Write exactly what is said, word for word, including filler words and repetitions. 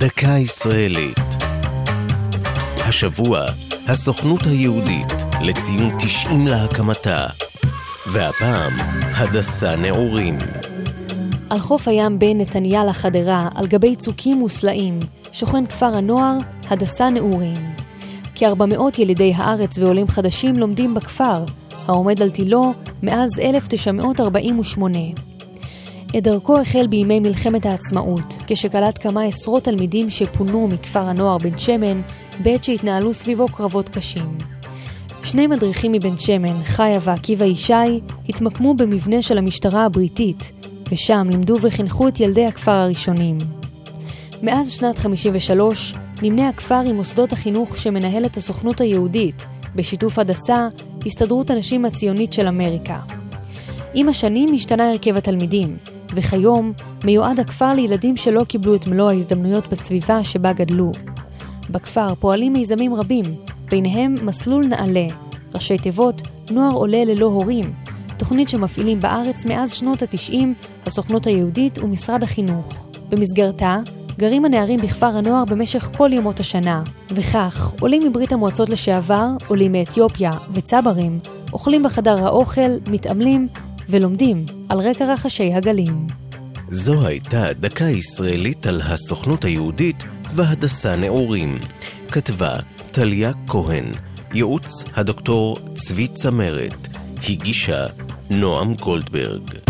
דקה ישראלית. השבוע, הסוכנות היהודית לציון תשעים להקמתה. והפעם, הדסה נעורים. על חוף הים בין נתניה לחדרה, על גבי צוקים וסלעים, שוכן כפר הנוער, הדסה נעורים. כ-ארבע מאות ילידי הארץ ועולים חדשים לומדים בכפר, העומד על תילו מאז אלף תשע מאות ארבעים ושמונה. את דרכו החל בימי מלחמת העצמאות, כשקלט כמה עשרות תלמידים שפונו מכפר הנוער בן שמן, בעת שהתנהלו סביבו קרבות קשים. שני מדריכים מבן שמן, חיה ועקיב האישי, התמקמו במבנה של המשטרה הבריטית, ושם לימדו וחינכו את ילדי הכפר הראשונים. מאז שנת חמישים ושלוש נמנה הכפר עם מוסדות החינוך שמנהלת הסוכנות היהודית, בשיתוף הדסה, הסתדרות הנשים הציונית של אמריקה. עם השנים השתנה הרכב התלמידים, וכיום מיועד הכפר לילדים שלא קיבלו את מלוא ההזדמנויות בסביבה שבה גדלו. בכפר פועלים מיזמים רבים, ביניהם מסלול נעלה, ראשי תיבות נוער עולה ללא הורים, תוכנית שמפעילים בארץ מאז שנות ה-תשעים, הסוכנות היהודית ומשרד החינוך. במסגרתה גרים הנערים בכפר הנוער במשך כל ימות השנה, וכך עולים מברית המועצות לשעבר, עולים מאתיופיה וצברים, אוכלים בחדר האוכל, מתאמלים ולומדים על רקע רחשי הגלים. זו הייתה דקה ישראלית על הסוכנות היהודית והדסה נעורים. כתבה תליה כהן, ייעוץ הדוקטור צבי צמרת, הגישה נועם גולדברג.